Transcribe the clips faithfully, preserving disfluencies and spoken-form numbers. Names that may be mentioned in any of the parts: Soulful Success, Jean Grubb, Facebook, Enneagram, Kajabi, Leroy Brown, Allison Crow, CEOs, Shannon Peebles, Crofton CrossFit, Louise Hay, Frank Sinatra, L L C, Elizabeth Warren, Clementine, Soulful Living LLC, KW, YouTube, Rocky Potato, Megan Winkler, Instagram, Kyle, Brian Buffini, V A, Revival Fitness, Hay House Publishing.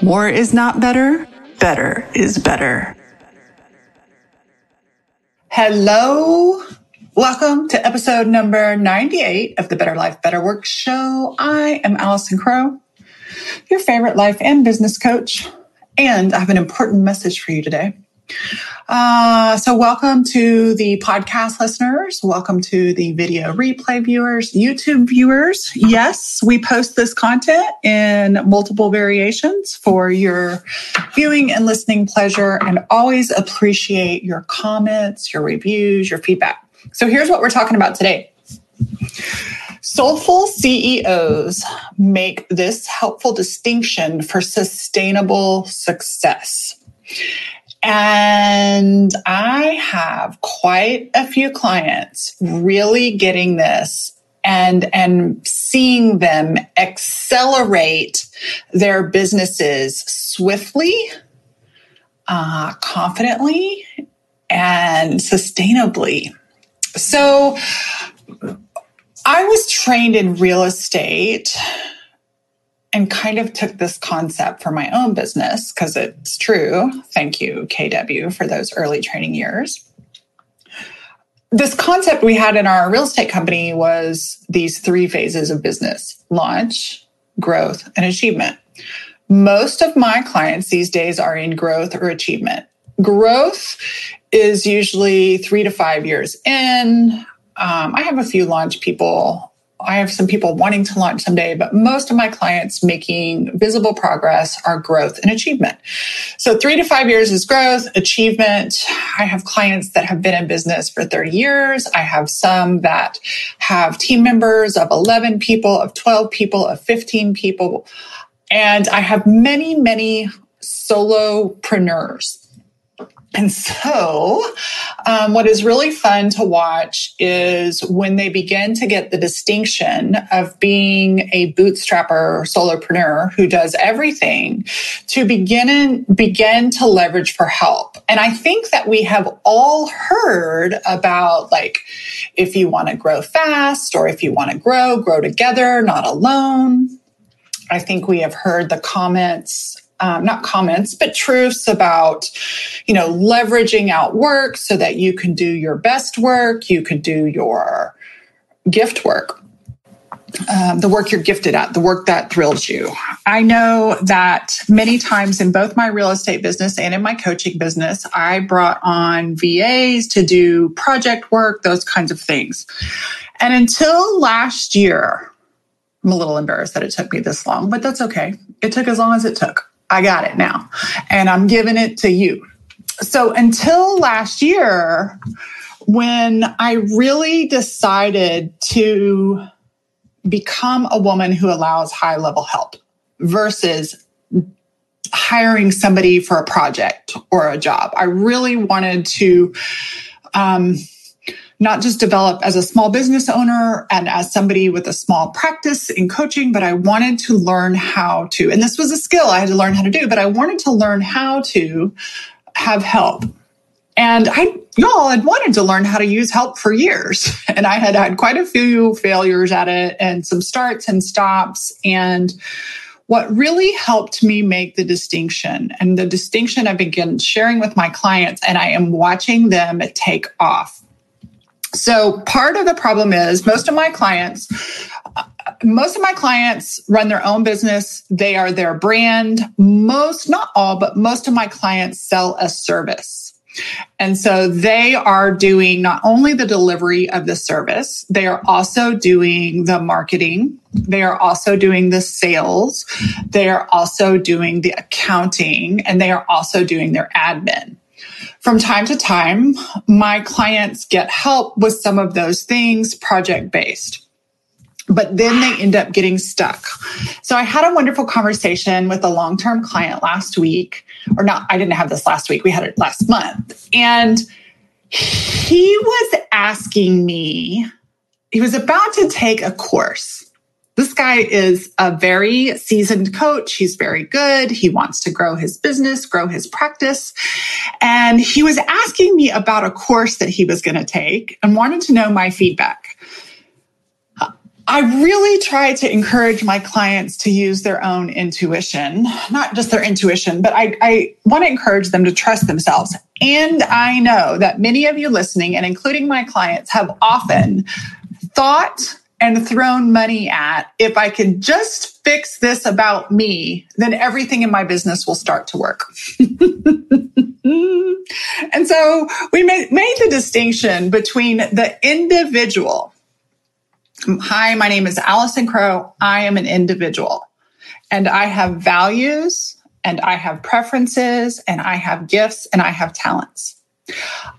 More is not better. Better is better. Hello. Welcome to episode number ninety-eight of the Better Life, Better Work Show. I am Allison Crow, your favorite life and business coach, and I have an important message for you today. Uh, so welcome to the podcast listeners. Welcome to the video replay viewers, YouTube viewers. Yes, we post this content in multiple variations for your viewing and listening pleasure, and always appreciate your comments, your reviews, your feedback. So here's what we're talking about today. Soulful C E Os make this helpful distinction for sustainable success. And I have quite a few clients really getting this and, and seeing them accelerate their businesses swiftly, uh, confidently, and sustainably. So I was trained in real estate and kind of took this concept for my own business because it's true. Thank you, K W, for those early training years. This concept we had in our real estate company was these three phases of business: launch, growth, and achievement. Most of my clients these days are in growth or achievement. Growth is usually three to five years in. Um, I have a few launch people. I have some people wanting to launch someday, but most of my clients making visible progress are growth and achievement. So three to five years is growth, achievement. I have clients that have been in business for thirty years. I have some that have team members of eleven people, of twelve people, of fifteen people. And I have many, many solopreneurs. And so um, what is really fun to watch is when they begin to get the distinction of being a bootstrapper solopreneur who does everything to begin and begin to leverage for help. And I think that we have all heard about, like, if you want to grow fast or if you want to grow, grow together, not alone. I think we have heard the comments Um, not comments, but truths about, you know, leveraging out work so that you can do your best work, you can do your gift work, um, the work you're gifted at, the work that thrills you. I know that many times in both my real estate business and in my coaching business, I brought on V As to do project work, those kinds of things. And until last year, I'm a little embarrassed that it took me this long, but that's okay. It took as long as it took. I got it now, and I'm giving it to you. So until last year, when I really decided to become a woman who allows high-level help versus hiring somebody for a project or a job, I really wanted to um, not just develop as a small business owner and as somebody with a small practice in coaching, but I wanted to learn how to, and this was a skill I had to learn how to do, but I wanted to learn how to have help. And I, y'all had wanted to learn how to use help for years. And I had had quite a few failures at it and some starts and stops. And what really helped me make the distinction, and the distinction I began sharing with my clients, and I am watching them take off. So part of the problem is most of my clients, most of my clients run their own business. They are their brand. Most, not all, but most of my clients sell a service. And so they are doing not only the delivery of the service, they are also doing the marketing. They are also doing the sales. They are also doing the accounting, and they are also doing their admin. From time to time, my clients get help with some of those things project-based. but then they end up getting stuck. So I had a wonderful conversation with a long-term client last week, or not, I didn't have this last week. We had it last month. And he was asking me, he was about to take a course. This guy is a very seasoned coach. He's very good. He wants to grow his business, grow his practice. And he was asking me about a course that he was going to take and wanted to know my feedback. I really try to encourage my clients to use their own intuition, not just their intuition, but I, I want to encourage them to trust themselves. And I know that many of you listening, and including my clients, have often thought and thrown money at, if I can just fix this about me, then everything in my business will start to work. And so we made the distinction between the individual. Hi, my name is Allison Crow. I am an individual, and I have values, and I have preferences, and I have gifts, and I have talents.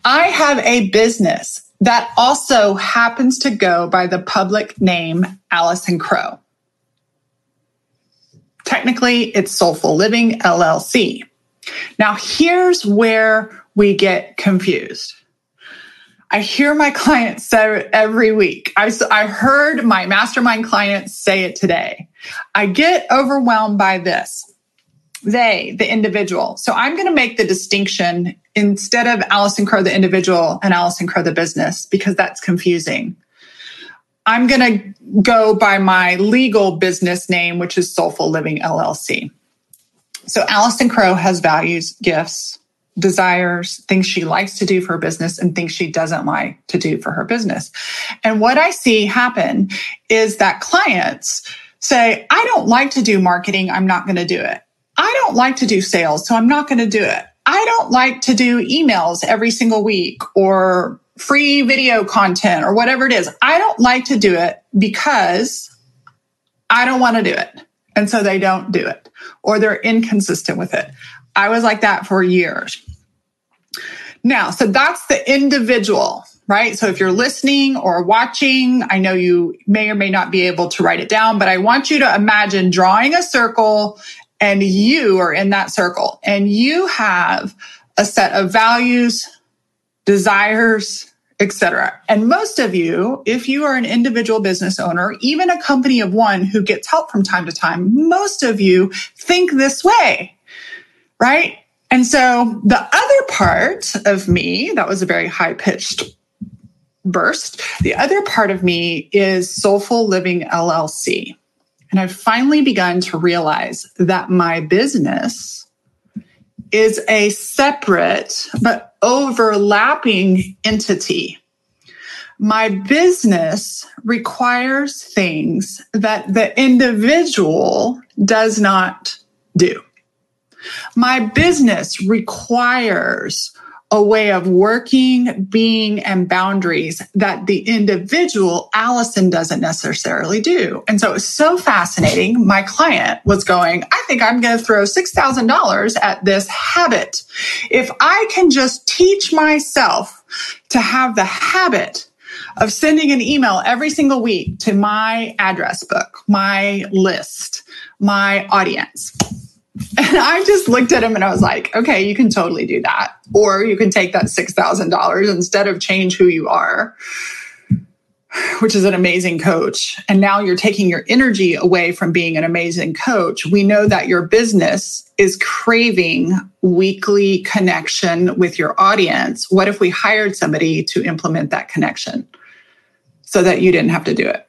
I have a business that also happens to go by the public name Allison Crow. Technically, it's Soulful Living L L C. Now, here's where we get confused. I hear my clients say it every week. I, I heard my mastermind clients say it today. I get overwhelmed by this. They, the individual. So I'm going to make the distinction instead of Allison Crow, the individual, and Allison Crow, the business, because that's confusing. I'm going to go by my legal business name, which is Soulful Living L L C. So Allison Crow has values, gifts, desires, things she likes to do for her business, and things she doesn't like to do for her business. And what I see happen is that clients say, I don't like to do marketing. I'm not going to do it. I don't like to do sales, so I'm not going to do it. I don't like to do emails every single week or free video content or whatever it is. I don't like to do it because I don't want to do it. And so they don't do it, or they're inconsistent with it. I was like that for years. Now, so that's the individual, right? So if you're listening or watching, I know you may or may not be able to write it down, but I want you to imagine drawing a circle, and you are in that circle, and you have a set of values, desires, et cetera. And most of you, if you are an individual business owner, even a company of one who gets help from time to time, most of you think this way, right? And so the other part of me, that was a very high-pitched burst. The other part of me is Soulful Living L L C. And I've finally begun to realize that my business is a separate but overlapping entity. My business requires things that the individual does not do. My business requires a way of working, being, and boundaries that the individual, Allison, doesn't necessarily do. And so it was so fascinating. My client was going, I think I'm going to throw six thousand dollars at this habit. If I can just teach myself to have the habit of sending an email every single week to my address book, my list, my audience. And I just looked at him and I was like, okay, you can totally do that. Or you can take that six thousand dollars instead of change who you are, which is an amazing coach. And now you're taking your energy away from being an amazing coach. We know that your business is craving weekly connection with your audience. What if we hired somebody to implement that connection so that you didn't have to do it?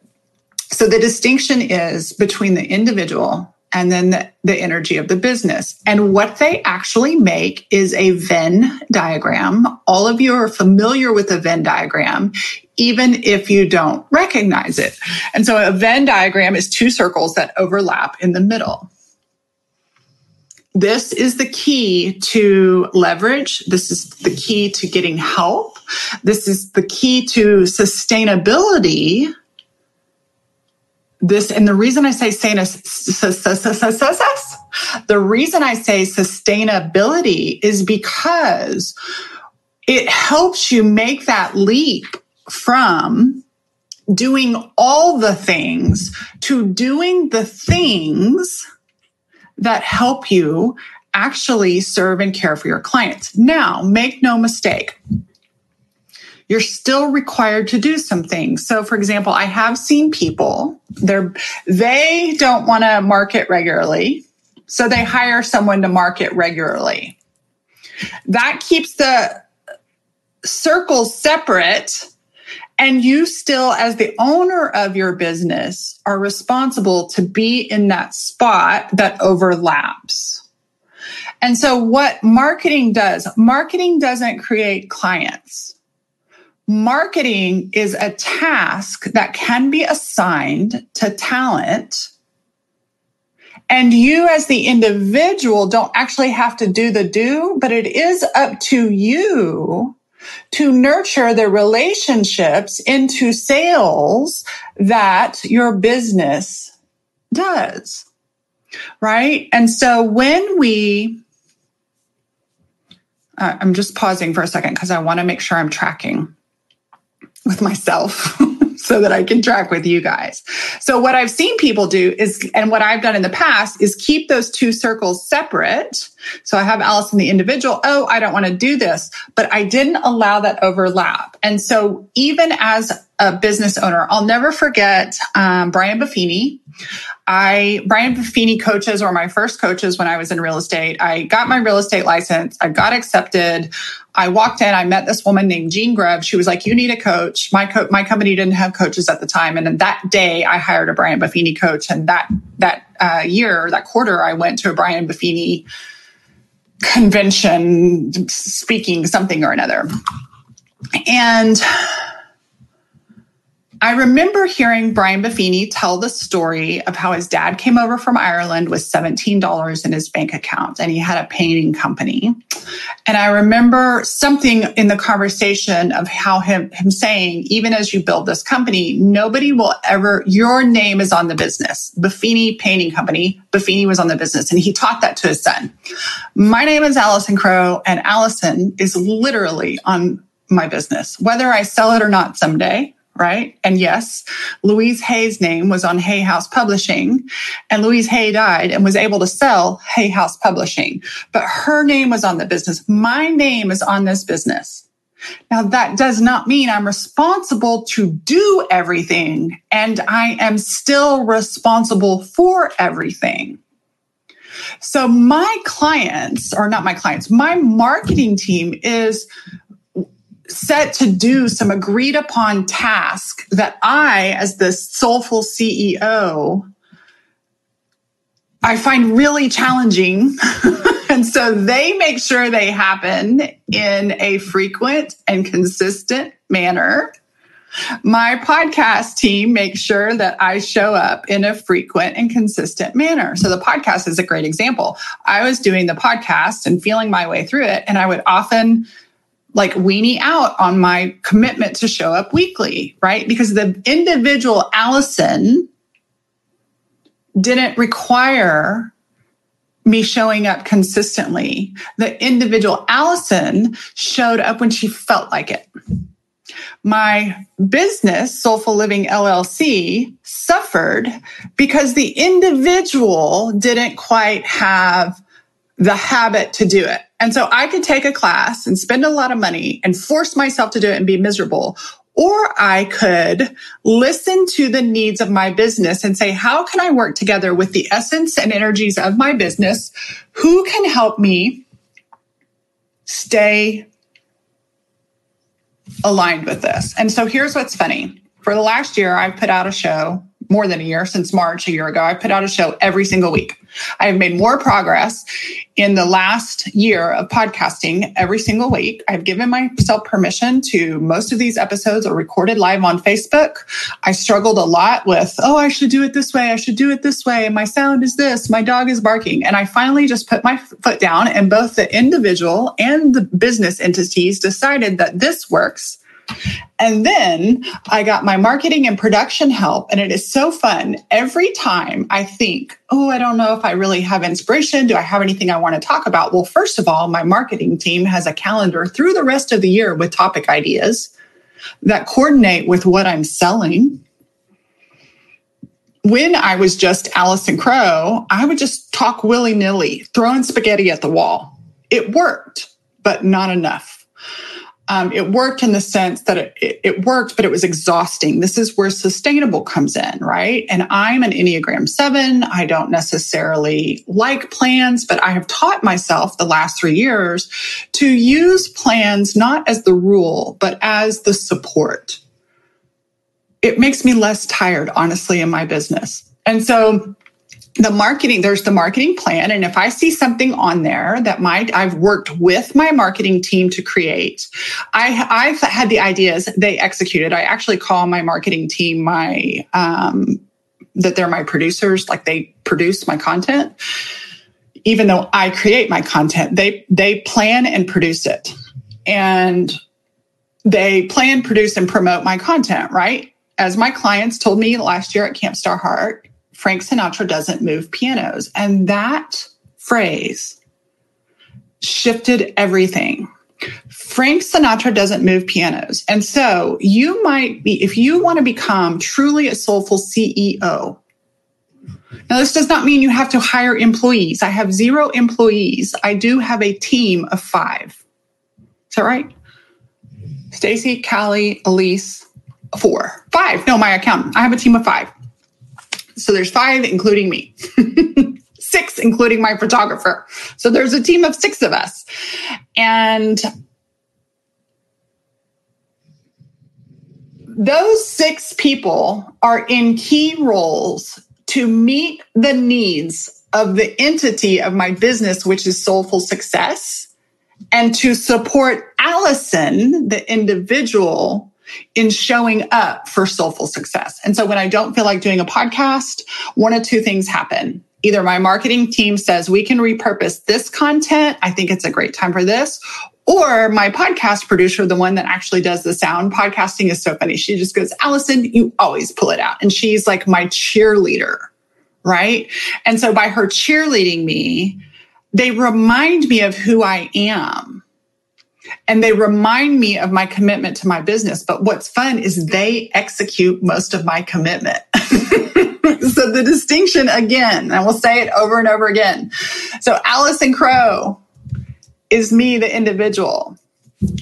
So the distinction is between the individual and then the, the energy of the business. And what they actually make is a Venn diagram. All of you are familiar with a Venn diagram, even if you don't recognize it. And so a Venn diagram is two circles that overlap in the middle. This is the key to leverage. This is the key to getting help. This is the key to sustainability. This, and the reason I say success, the reason I say sustainability is because it helps you make that leap from doing all the things to doing the things that help you actually serve and care for your clients. Now, make no mistake, you're still required to do some things. So, for example, I have seen people, they're, they don't want to market regularly, so they hire someone to market regularly. That keeps the circles separate, and you still, as the owner of your business, are responsible to be in that spot that overlaps. And so what marketing does, marketing doesn't create clients. Marketing is a task that can be assigned to talent. And you as the individual don't actually have to do the do, but it is up to you to nurture the relationships into sales that your business does. Right? And so when we, uh, I'm just pausing for a second because I want to make sure I'm tracking with myself so that I can track with you guys. So what I've seen people do is, and what I've done in the past is keep those two circles separate. So I have Allison, the individual. Oh, I don't want to do this, but I didn't allow that overlap. And so even as a business owner, I'll never forget um, Brian Buffini. I, Brian Buffini coaches were my first coaches when I was in real estate. I got my real estate license. I got accepted. I walked in. I met this woman named Jean Grubb. She was like, you need a coach. My co- my company didn't have coaches at the time. And then that day I hired a Brian Buffini coach. And that, that uh, year, that quarter, I went to a Brian Buffini convention, speaking something or another. And I remember hearing Brian Buffini tell the story of how his dad came over from Ireland with seventeen dollars in his bank account, and he had a painting company. And I remember something in the conversation of how him, him saying, even as you build this company, nobody will ever, your name is on the business. Buffini Painting Company, Buffini was on the business, and he taught that to his son. My name is Allison Crow, and Allison is literally on my business, whether I sell it or not someday. Right? And yes, Louise Hay's name was on Hay House Publishing, and Louise Hay died and was able to sell Hay House Publishing. But her name was on the business. My name is on this business. Now, that does not mean I'm responsible to do everything, and I am still responsible for everything. So my clients, or not my clients, my marketing team is set to do some agreed upon task that I, as the soulful C E O, I find really challenging. And so they make sure they happen in a frequent and consistent manner. My podcast team makes sure that I show up in a frequent and consistent manner. So the podcast is a great example. I was doing the podcast and feeling my way through it, and I would often like weenie out on my commitment to show up weekly, right? Because the individual Allison didn't require me showing up consistently. The individual Allison showed up when she felt like it. My business, Soulful Living L L C, suffered because the individual didn't quite have the habit to do it. And so I could take a class and spend a lot of money and force myself to do it and be miserable. Or I could listen to the needs of my business and say, how can I work together with the essence and energies of my business? Who can help me stay aligned with this? And so here's what's funny. For the last year, I've put out a show, more than a year, since March a year ago, I put out a show every single week. I have made more progress in the last year of podcasting every single week. I've given myself permission to most of these episodes are recorded live on Facebook. I struggled a lot with, oh, I should do it this way. I should do it this way. My sound is this. My dog is barking. And I finally just put my foot down, and both the individual and the business entities decided that this works. And then I got my marketing and production help. And it is so fun. Every time I think, oh, I don't know if I really have inspiration. Do I have anything I want to talk about? Well, first of all, my marketing team has a calendar through the rest of the year with topic ideas. that coordinate with what I'm selling. When I was just Allison Crow, I would just talk willy-nilly, throwing spaghetti at the wall. It worked, but not enough. Um, it worked in the sense that it, it, it worked, but it was exhausting. This is where sustainable comes in, right? And I'm an Enneagram seven. I don't necessarily like plans, but I have taught myself the last three years to use plans not as the rule, but as the support. It makes me less tired, honestly, in my business. And so the marketing, there's the marketing plan. And if I see something on there that might, I've worked with my marketing team to create, I, I've had the ideas, they executed. I actually call my marketing team my, um, that they're my producers, like they produce my content. Even though I create my content, they, they plan and produce it. And they plan, produce, and promote my content, right? As my clients told me last year at Camp Star Heart, Frank Sinatra doesn't move pianos. And that phrase shifted everything. Frank Sinatra doesn't move pianos. And so you might be, if you want to become truly a soulful C E O, now this does not mean you have to hire employees. I have zero employees. I do have a team of five. Is that right? Stacy, Callie, Elise, four, five. No, my accountant. I have a team of five. So there's five, including me, six, including my photographer. So there's a team of six of us. And those six people are in key roles to meet the needs of the entity of my business, which is Soulful Success, and to support Allison, the individual, in showing up for Soulful Success. And so when I don't feel like doing a podcast, one of two things happen. Either my marketing team says, we can repurpose this content. I think it's a great time for this. Or my podcast producer, the one that actually does the sound, podcasting is so funny. She just goes, Allison, you always pull it out. And she's like my cheerleader, right? And so by her cheerleading me, they remind me of who I am. And they remind me of my commitment to my business. But what's fun is they execute most of my commitment. So the distinction again, I will say it over and over again. So Allison Crow is me, the individual.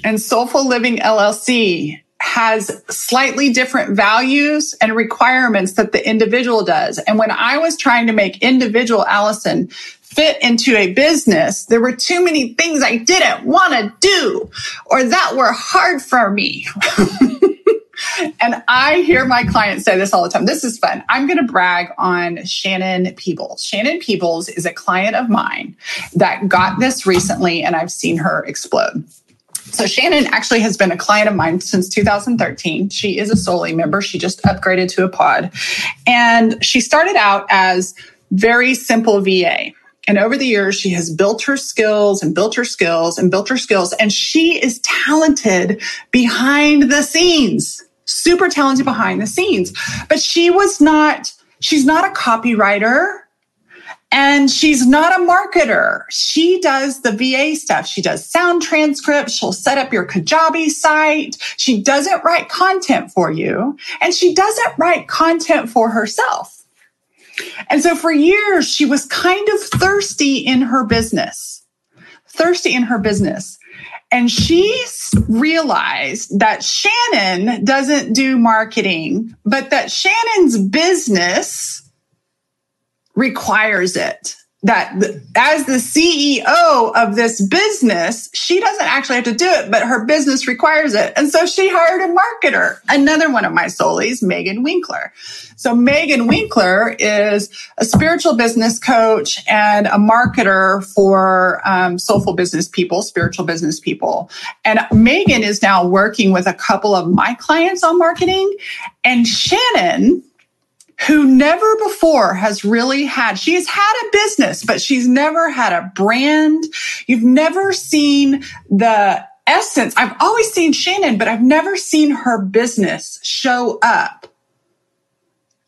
And Soulful Living L L C has slightly different values and requirements that the individual does. And when I was trying to make individual Allison fit into a business, there were too many things I didn't want to do or that were hard for me. And I hear my clients say this all the time. This is fun. I'm going to brag on Shannon Peebles. Shannon Peebles is a client of mine that got this recently, and I've seen her explode. So Shannon actually has been a client of mine since two thousand thirteen. She is a Soully member. She just upgraded to a pod. And she started out as very simple V A. And over the years, she has built her skills and built her skills and built her skills. And she is talented behind the scenes, super talented behind the scenes. But she was not, she's not a copywriter. And she's not a marketer. She does the V A stuff. She does sound transcripts. She'll set up your Kajabi site. She doesn't write content for you. And she doesn't write content for herself. And so for years, she was kind of thirsty in her business, thirsty in her business. And she realized that Shannon doesn't do marketing, but that Shannon's business requires it, that as the C E O of this business, she doesn't actually have to do it, but her business requires it. And so she hired a marketer, another one of my Soulys, Megan Winkler. So Megan Winkler is a spiritual business coach and a marketer for um, soulful business people, spiritual business people. And Megan is now working with a couple of my clients on marketing. And Shannon, who never before has really had, she's had a business, but she's never had a brand. You've never seen the essence. I've always seen Shannon, but I've never seen her business show up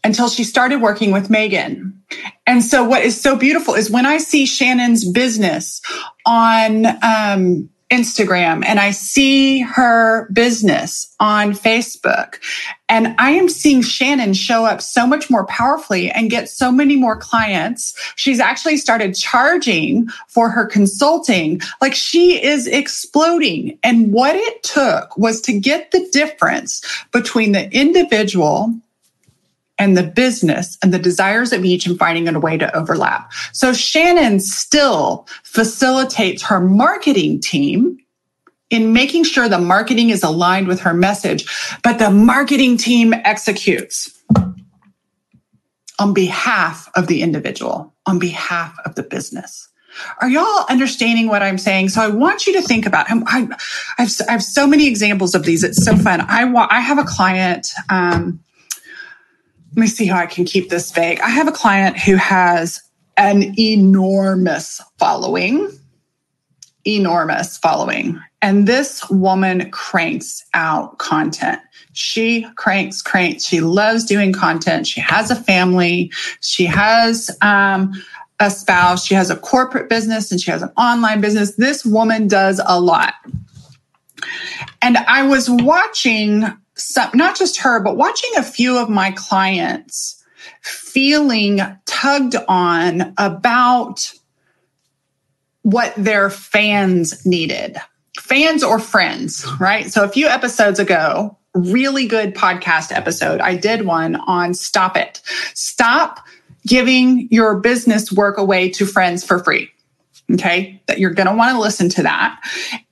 until she started working with Megan. And so what is so beautiful is when I see Shannon's business on um, Instagram and I see her business on Facebook, and I am seeing Shannon show up so much more powerfully and get so many more clients. She's actually started charging for her consulting. Like, she is exploding. And what it took was to get the difference between the individual and the business and the desires of each, and finding a way to overlap. So Shannon still facilitates her marketing team in making sure the marketing is aligned with her message, but the marketing team executes on behalf of the individual, on behalf of the business. Are y'all understanding what I'm saying? So I want you to think about him. I, I've, I have so many examples of these. It's so fun. I want, I have a client, um, let me see how I can keep this vague. I have a client who has an enormous following, enormous following. And this woman cranks out content. She cranks, cranks. She loves doing content. She has a family. She has um, a spouse. She has a corporate business and she has an online business. This woman does a lot. And I was watching Some, not just her, but watching a few of my clients feeling tugged on about what their fans needed. Fans or friends, right? So a few episodes ago, really good podcast episode, I did one on Stop It. Stop giving your business work away to friends for free. Okay? That you're going to want to listen to that.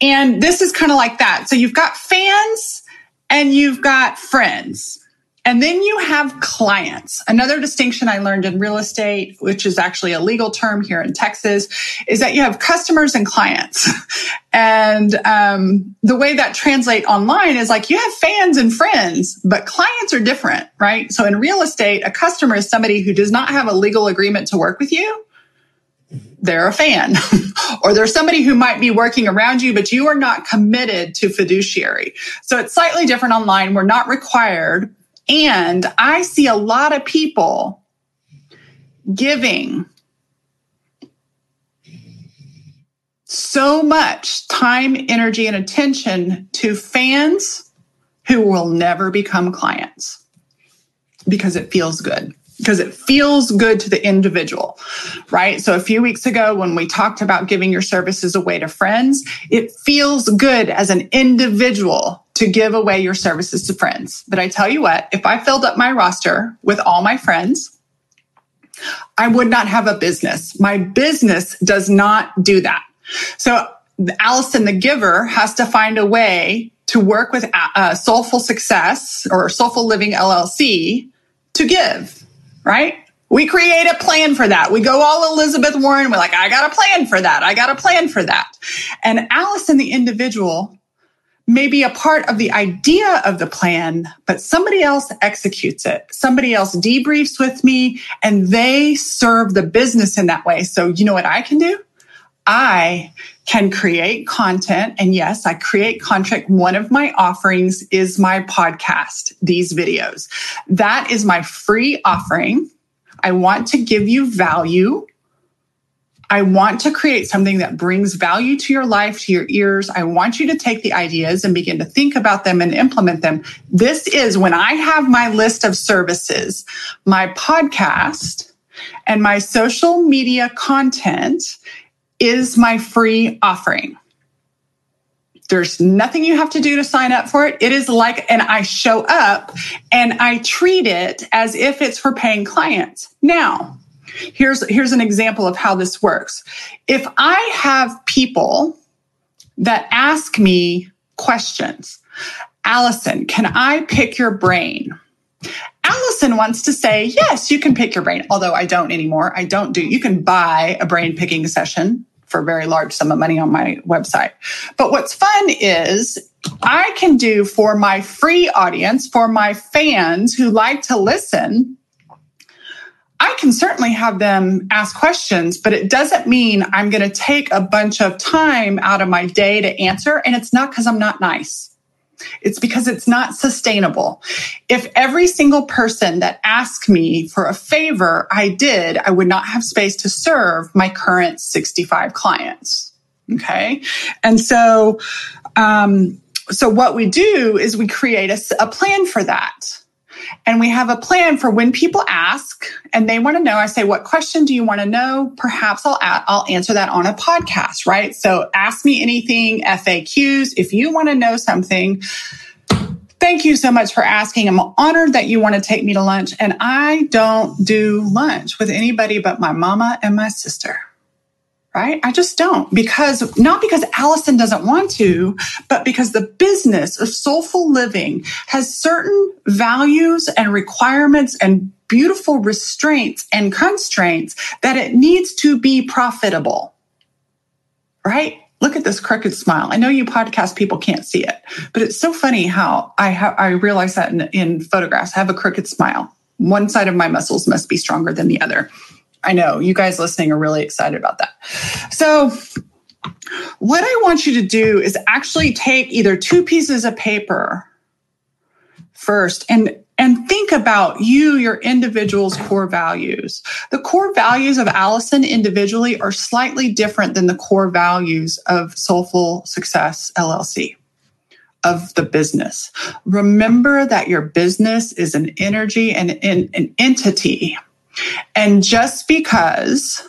And this is kind of like that. So you've got fans and you've got friends. And then you have clients. Another distinction I learned in real estate, which is actually a legal term here in Texas, is that you have customers and clients. And um, the way that translates online is like you have fans and friends, but clients are different, right? So in real estate, a customer is somebody who does not have a legal agreement to work with you. They're a fan, or there's somebody who might be working around you, but you are not committed to fiduciary. So it's slightly different online. We're not required. And I see a lot of people giving so much time, energy, and attention to fans who will never become clients because it feels good. Because it feels good to the individual, right? So a few weeks ago when we talked about giving your services away to friends, it feels good as an individual to give away your services to friends. But I tell you what, if I filled up my roster with all my friends, I would not have a business. My business does not do that. So Allison the Giver has to find a way to work with uh, Soulful Success or Soulful Living L L C to give. Right? We create a plan for that. We go all Elizabeth Warren. We're like, I got a plan for that. I got a plan for that. And Allison, the individual, may be a part of the idea of the plan, but somebody else executes it. Somebody else debriefs with me and they serve the business in that way. So you know what I can do? I can create content. And yes, I create content. One of my offerings is my podcast, these videos. That is my free offering. I want to give you value. I want to create something that brings value to your life, to your ears. I want you to take the ideas and begin to think about them and implement them. This is when I have my list of services, my podcast, and my social media content is my free offering. There's nothing you have to do to sign up for it. It is like, and I show up and I treat it as if it's for paying clients. Now, here's, here's an example of how this works. If I have people that ask me questions, Allison, can I pick your brain? Allison wants to say, yes, you can pick your brain. Although I don't anymore. I don't do, you can buy a brain picking session for a very large sum of money on my website. But what's fun is I can do for my free audience, for my fans who like to listen, I can certainly have them ask questions, but it doesn't mean I'm going to take a bunch of time out of my day to answer. And it's not because I'm not nice. It's because it's not sustainable. If every single person that asked me for a favor I did, I would not have space to serve my current sixty-five clients. Okay. And so, um, so what we do is we create a, a plan for that. And we have a plan for when people ask and they want to know, I say, what question do you want to know? Perhaps I'll I'll answer that on a podcast, right? So ask me anything, F A Qs. If you want to know something, thank you so much for asking. I'm honored that you want to take me to lunch. And I don't do lunch with anybody but my mama and my sister, right? I just don't, because not because Allison doesn't want to, but because the business of soulful living has certain values and requirements and beautiful restraints and constraints that it needs to be profitable, right? Look at this crooked smile. I know you podcast people can't see it, but it's so funny how I ha- I realize that in, in photographs, I have a crooked smile. One side of my muscles must be stronger than the other. I know you guys listening are really excited about that. So what I want you to do is actually take either two pieces of paper first and And think about you, your individual's core values. The core values of Allison individually are slightly different than the core values of Soulful Success L L C, of the business. Remember that your business is an energy and an, an entity. And just because,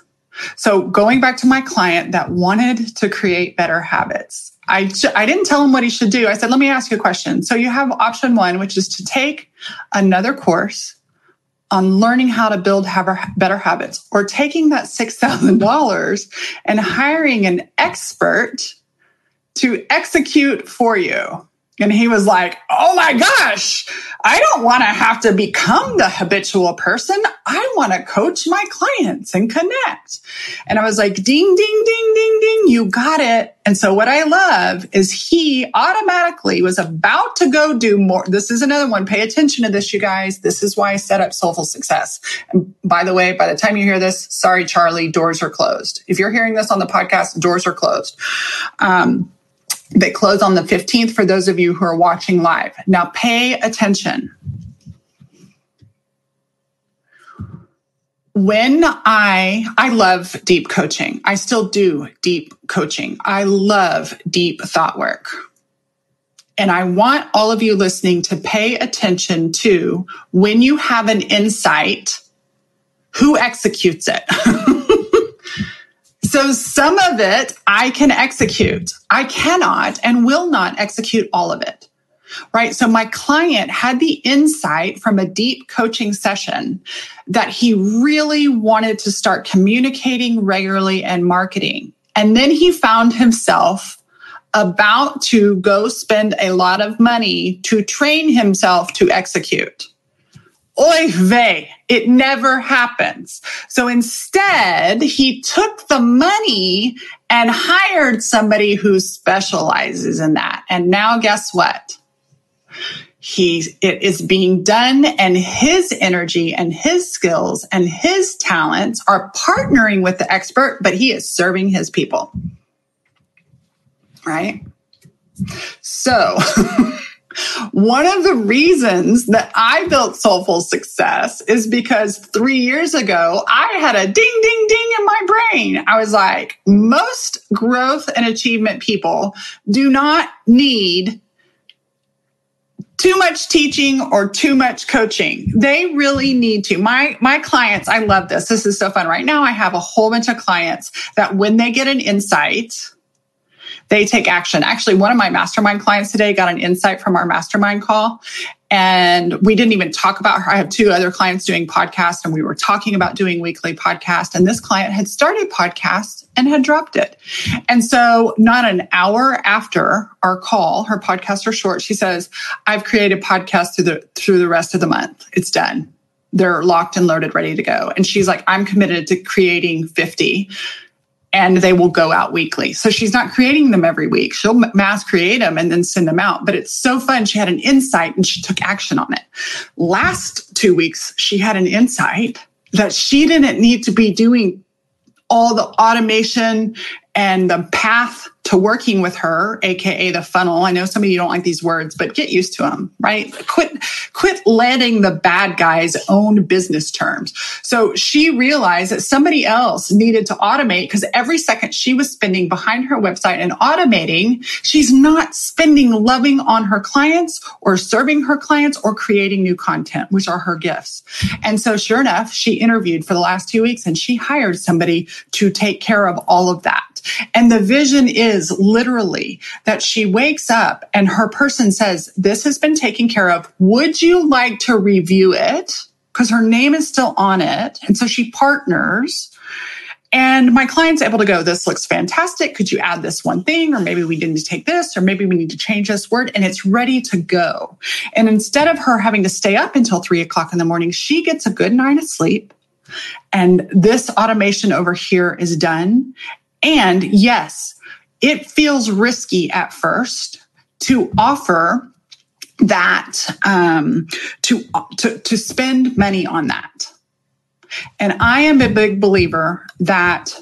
so going back to my client that wanted to create better habits, I, I didn't tell him what he should do. I said, let me ask you a question. So you have option one, which is to take another course on learning how to build better habits, or taking that six thousand dollars and hiring an expert to execute for you. And he was like, oh my gosh, I don't want to have to become the habitual person. I want to coach my clients and connect. And I was like, ding, ding, ding, ding, ding, you got it. And so what I love is he automatically was about to go do more. This is another one. Pay attention to this, you guys. This is why I set up Soulful Success. And by the way, by the time you hear this, sorry, Charlie, doors are closed. If you're hearing this on the podcast, doors are closed. Um, They close on the fifteenth for those of you who are watching live. Now pay attention. When I, I love deep coaching. I still do deep coaching. I love deep thought work. And I want all of you listening to pay attention to when you have an insight, who executes it? So some of it I can execute. I cannot and will not execute all of it, right? So my client had the insight from a deep coaching session that he really wanted to start communicating regularly and marketing. And then he found himself about to go spend a lot of money to train himself to execute. Oy vey, it never happens. So instead, he took the money and hired somebody who specializes in that. And now guess what? He, it is being done, and his energy and his skills and his talents are partnering with the expert, but he is serving his people, right? So... One of the reasons that I built Soulful Success is because three years ago, I had a ding, ding, ding in my brain. I was like, most growth and achievement people do not need too much teaching or too much coaching. They really need to. My, my clients, I love this. This is so fun. Right now, I have a whole bunch of clients that when they get an insight, they take action. Actually, one of my mastermind clients today got an insight from our mastermind call, and we didn't even talk about her. I have two other clients doing podcasts, and we were talking about doing weekly podcasts, and this client had started podcasts and had dropped it. And so not an hour after our call, her podcasts are short, she says, I've created podcasts through the, through the rest of the month. It's done. They're locked and loaded, ready to go. And she's like, I'm committed to creating fifty. And they will go out weekly. So she's not creating them every week. She'll mass create them and then send them out. But it's so fun. She had an insight and she took action on it. Last two weeks, she had an insight that she didn't need to be doing all the automation And the path to working with her, A K A the funnel, I know some of you don't like these words, but get used to them, right? Quit, quit letting the bad guys own business terms. So she realized that somebody else needed to automate, because every second she was spending behind her website and automating, she's not spending loving on her clients or serving her clients or creating new content, which are her gifts. And so sure enough, she interviewed for the last two weeks and she hired somebody to take care of all of that. And the vision is literally that she wakes up and her person says, this has been taken care of. Would you like to review it? Because her name is still on it. And so she partners. And my client's able to go, this looks fantastic. Could you add this one thing? Or maybe we didn't take this, or maybe we need to change this word. And it's ready to go. And instead of her having to stay up until three o'clock in the morning, she gets a good night of sleep. And this automation over here is done. And yes, it feels risky at first to offer that, um, to, to, to spend money on that. And I am a big believer that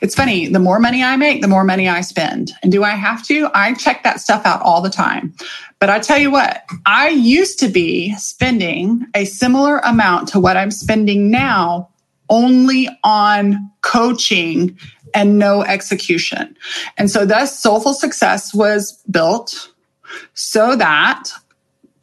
it's funny, the more money I make, the more money I spend. And do I have to? I check that stuff out all the time. But I tell you what, I used to be spending a similar amount to what I'm spending now only on coaching and no execution. And so thus Soulful Success was built so that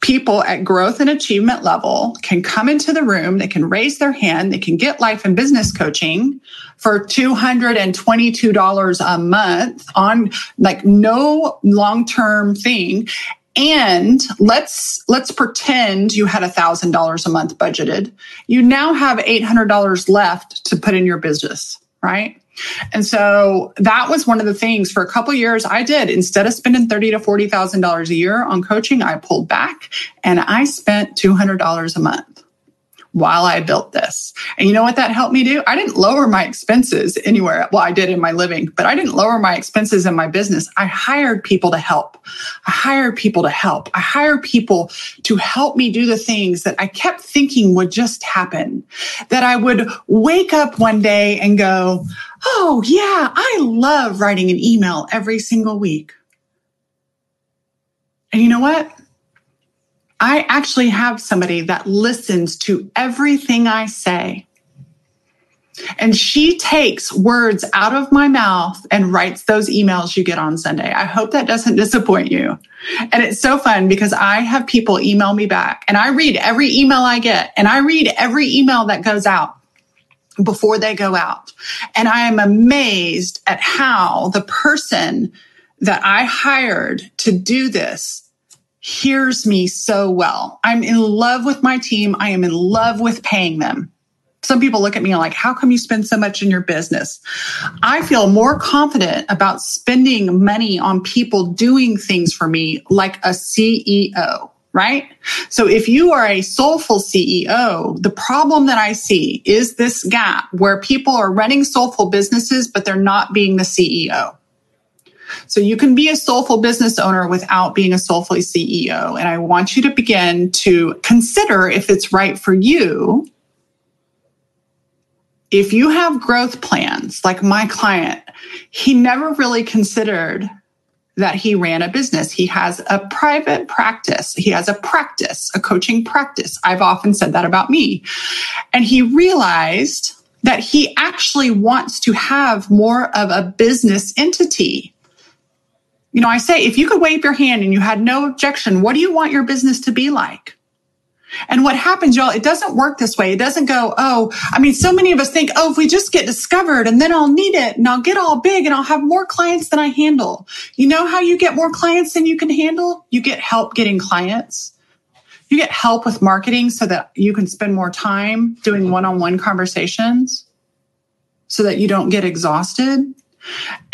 people at growth and achievement level can come into the room, they can raise their hand, they can get life and business coaching for two hundred twenty-two dollars a month on like no long-term thing. And let's let's pretend you had one thousand dollars a month budgeted. You now have eight hundred dollars left to put in your business, right? And so that was one of the things for a couple of years I did. Instead of spending thirty thousand to forty thousand dollars a year on coaching, I pulled back and I spent two hundred dollars a month while I built this. And you know what that helped me do? I didn't lower my expenses anywhere. Well, I did in my living, but I didn't lower my expenses in my business. I hired people to help. I hired people to help. I hired people to help me do the things that I kept thinking would just happen, that I would wake up one day and go, oh yeah, I love writing an email every single week. And you know what? I actually have somebody that listens to everything I say. And she takes words out of my mouth and writes those emails you get on Sunday. I hope that doesn't disappoint you. And it's so fun because I have people email me back and I read every email I get and I read every email that goes out before they go out. And I am amazed at how the person that I hired to do this hears me so well. I'm in love with my team. I am in love with paying them. Some people look at me like, how come you spend so much in your business? I feel more confident about spending money on people doing things for me like a C E O, right? So if you are a soulful C E O, the problem that I see is this gap where people are running soulful businesses, but they're not being the C E O. So you can be a soulful business owner without being a soulful C E O. And I want you to begin to consider if it's right for you. If you have growth plans, like my client, he never really considered that he ran a business. He has a private practice. He has a practice, a coaching practice. I've often said that about me. And he realized that he actually wants to have more of a business entity. You know, I say, if you could wave your hand and you had no objection, what do you want your business to be like? And what happens, y'all, it doesn't work this way. It doesn't go, oh, I mean, so many of us think, oh, if we just get discovered and then I'll need it and I'll get all big and I'll have more clients than I handle. You know how you get more clients than you can handle? You get help getting clients. You get help with marketing so that you can spend more time doing one-on-one conversations so that you don't get exhausted.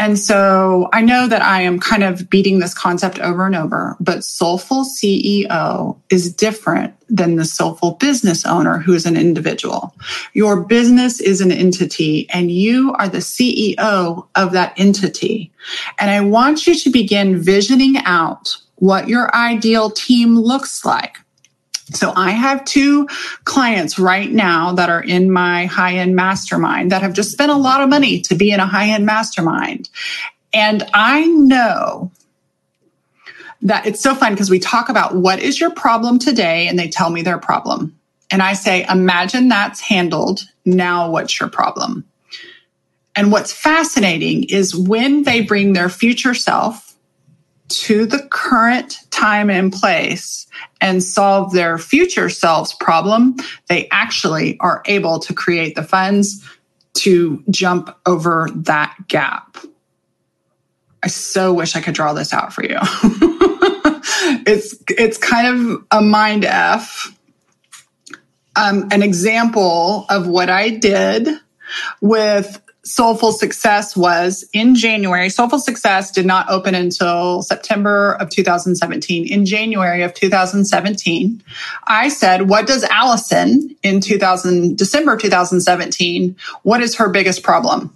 And so I know that I am kind of beating this concept over and over, but soulful C E O is different than the soulful business owner who is an individual. Your business is an entity and you are the C E O of that entity. And I want you to begin visioning out what your ideal team looks like. So I have two clients right now that are in my high-end mastermind that have just spent a lot of money to be in a high-end mastermind. And I know that it's so fun because we talk about what is your problem today, and they tell me their problem. And I say, imagine that's handled. Now what's your problem? And what's fascinating is when they bring their future self to the current time and place and solve their future self's problem, they actually are able to create the funds to jump over that gap. I so wish I could draw this out for you. It's it's kind of a mind F. Um, an example of what I did with Soulful Success was in January. Soulful Success did not open until September of two thousand seventeen. In January of two thousand seventeen, I said, what does Allison in two thousand, December two thousand seventeen, what is her biggest problem?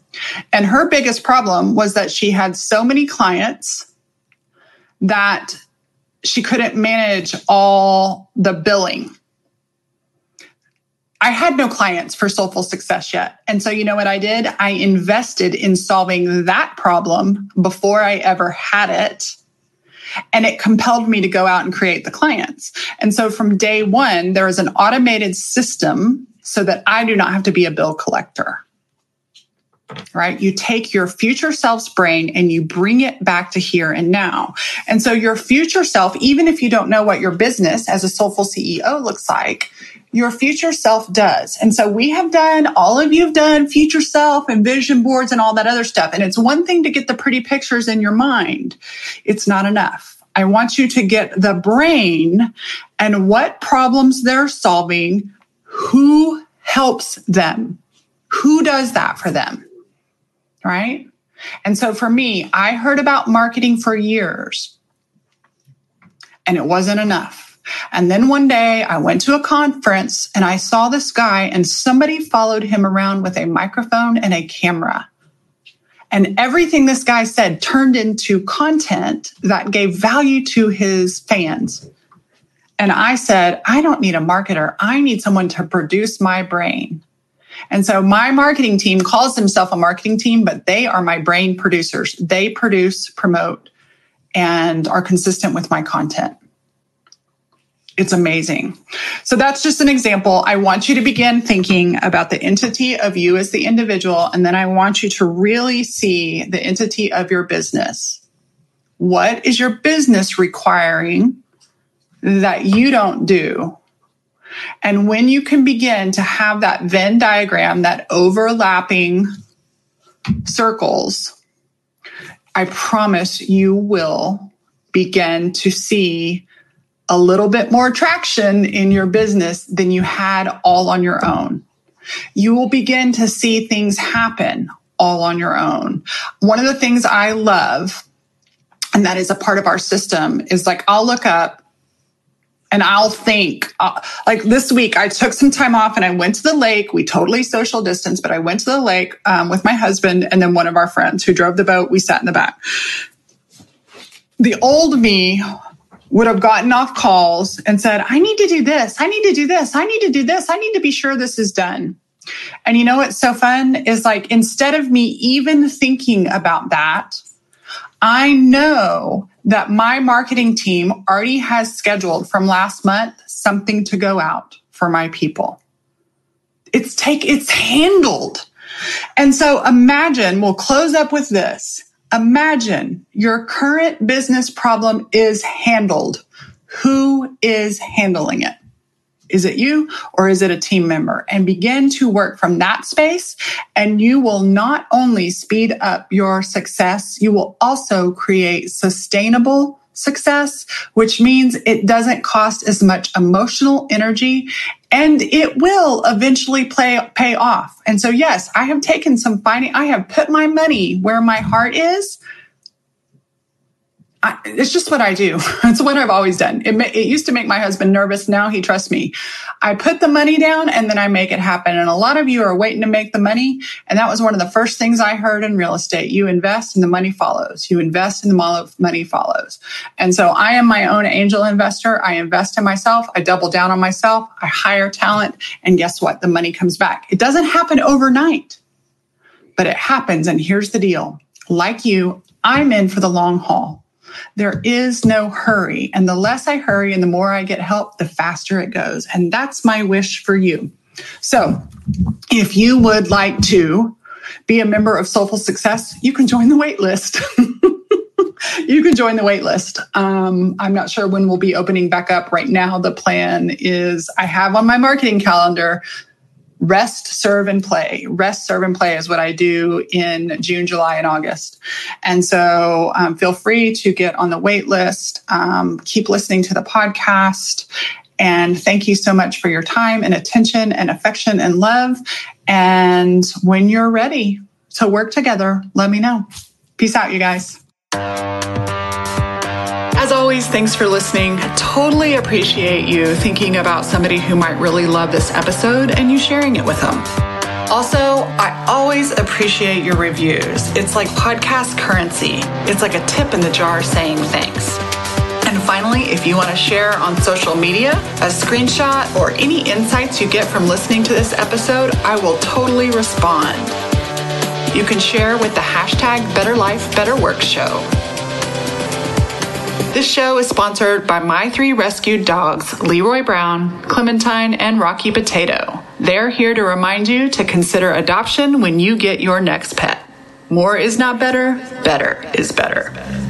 And her biggest problem was that she had so many clients that she couldn't manage all the billing. I had no clients for Soulful Success yet. And so you know what I did? I invested in solving that problem before I ever had it. And it compelled me to go out and create the clients. And so from day one, there is an automated system so that I do not have to be a bill collector. Right? You take your future self's brain and you bring it back to here and now. And so your future self, even if you don't know what your business as a soulful C E O looks like, your future self does. And so we have done, all of you've done future self and vision boards and all that other stuff. And it's one thing to get the pretty pictures in your mind. It's not enough. I want you to get the brain and what problems they're solving, who helps them, who does that for them, right? And so for me, I heard about marketing for years and it wasn't enough. And then one day I went to a conference and I saw this guy and somebody followed him around with a microphone and a camera. And everything this guy said turned into content that gave value to his fans. And I said, I don't need a marketer. I need someone to produce my brain. And so my marketing team calls themselves a marketing team, but they are my brain producers. They produce, promote, and are consistent with my content. It's amazing. So that's just an example. I want you to begin thinking about the entity of you as the individual, and then I want you to really see the entity of your business. What is your business requiring that you don't do? And when you can begin to have that Venn diagram, that overlapping circles, I promise you will begin to see a little bit more traction in your business than you had all on your own. You will begin to see things happen all on your own. One of the things I love, and that is a part of our system, is like I'll look up and I'll think. Uh, like this week, I took some time off and I went to the lake. We totally social distanced, but I went to the lake um, with my husband and then one of our friends who drove the boat. We sat in the back. The old me would have gotten off calls and said, I need to do this. I need to do this. I need to do this. I need to be sure this is done. And you know what's so fun is like, instead of me even thinking about that, I know that my marketing team already has scheduled from last month something to go out for my people. It's take, it's handled. And so imagine, we'll close up with this. Imagine your current business problem is handled. Who is handling it? Is it you or is it a team member? And begin to work from that space, and you will not only speed up your success, you will also create sustainable success, which means it doesn't cost as much emotional energy and it will eventually play, pay off. And so, yes, I have taken some finance. I have put my money where my heart is I, it's just what I do. It's what I've always done. It, it used to make my husband nervous. Now he trusts me. I put the money down and then I make it happen. And a lot of you are waiting to make the money. And that was one of the first things I heard in real estate. You invest and the money follows. You invest and the money follows. And so I am my own angel investor. I invest in myself. I double down on myself. I hire talent. And guess what? The money comes back. It doesn't happen overnight, but it happens. And here's the deal. Like you, I'm in for the long haul. There is no hurry. And the less I hurry and the more I get help, the faster it goes. And that's my wish for you. So if you would like to be a member of Soulful Success, you can join the wait list. You can join the wait list. Um, I'm not sure when we'll be opening back up. Right now, the plan is I have on my marketing calendar, rest, serve, and play. Rest, serve, and play is what I do in June, July, and August. And so um, feel free to get on the wait list. Um, keep listening to the podcast. And thank you so much for your time and attention and affection and love. And when you're ready to work together, let me know. Peace out, you guys. As always, thanks for listening. Totally appreciate you thinking about somebody who might really love this episode and you sharing it with them. Also, I always appreciate your reviews. It's like podcast currency. It's like a tip in the jar saying thanks. And finally, if you want to share on social media a screenshot or any insights you get from listening to this episode, I will totally respond. You can share with the hashtag BetterLifeBetterWorkShow. This show is sponsored by my three rescued dogs, Leroy Brown, Clementine, and Rocky Potato. They're here to remind you to consider adoption when you get your next pet. More is not better. Better is better.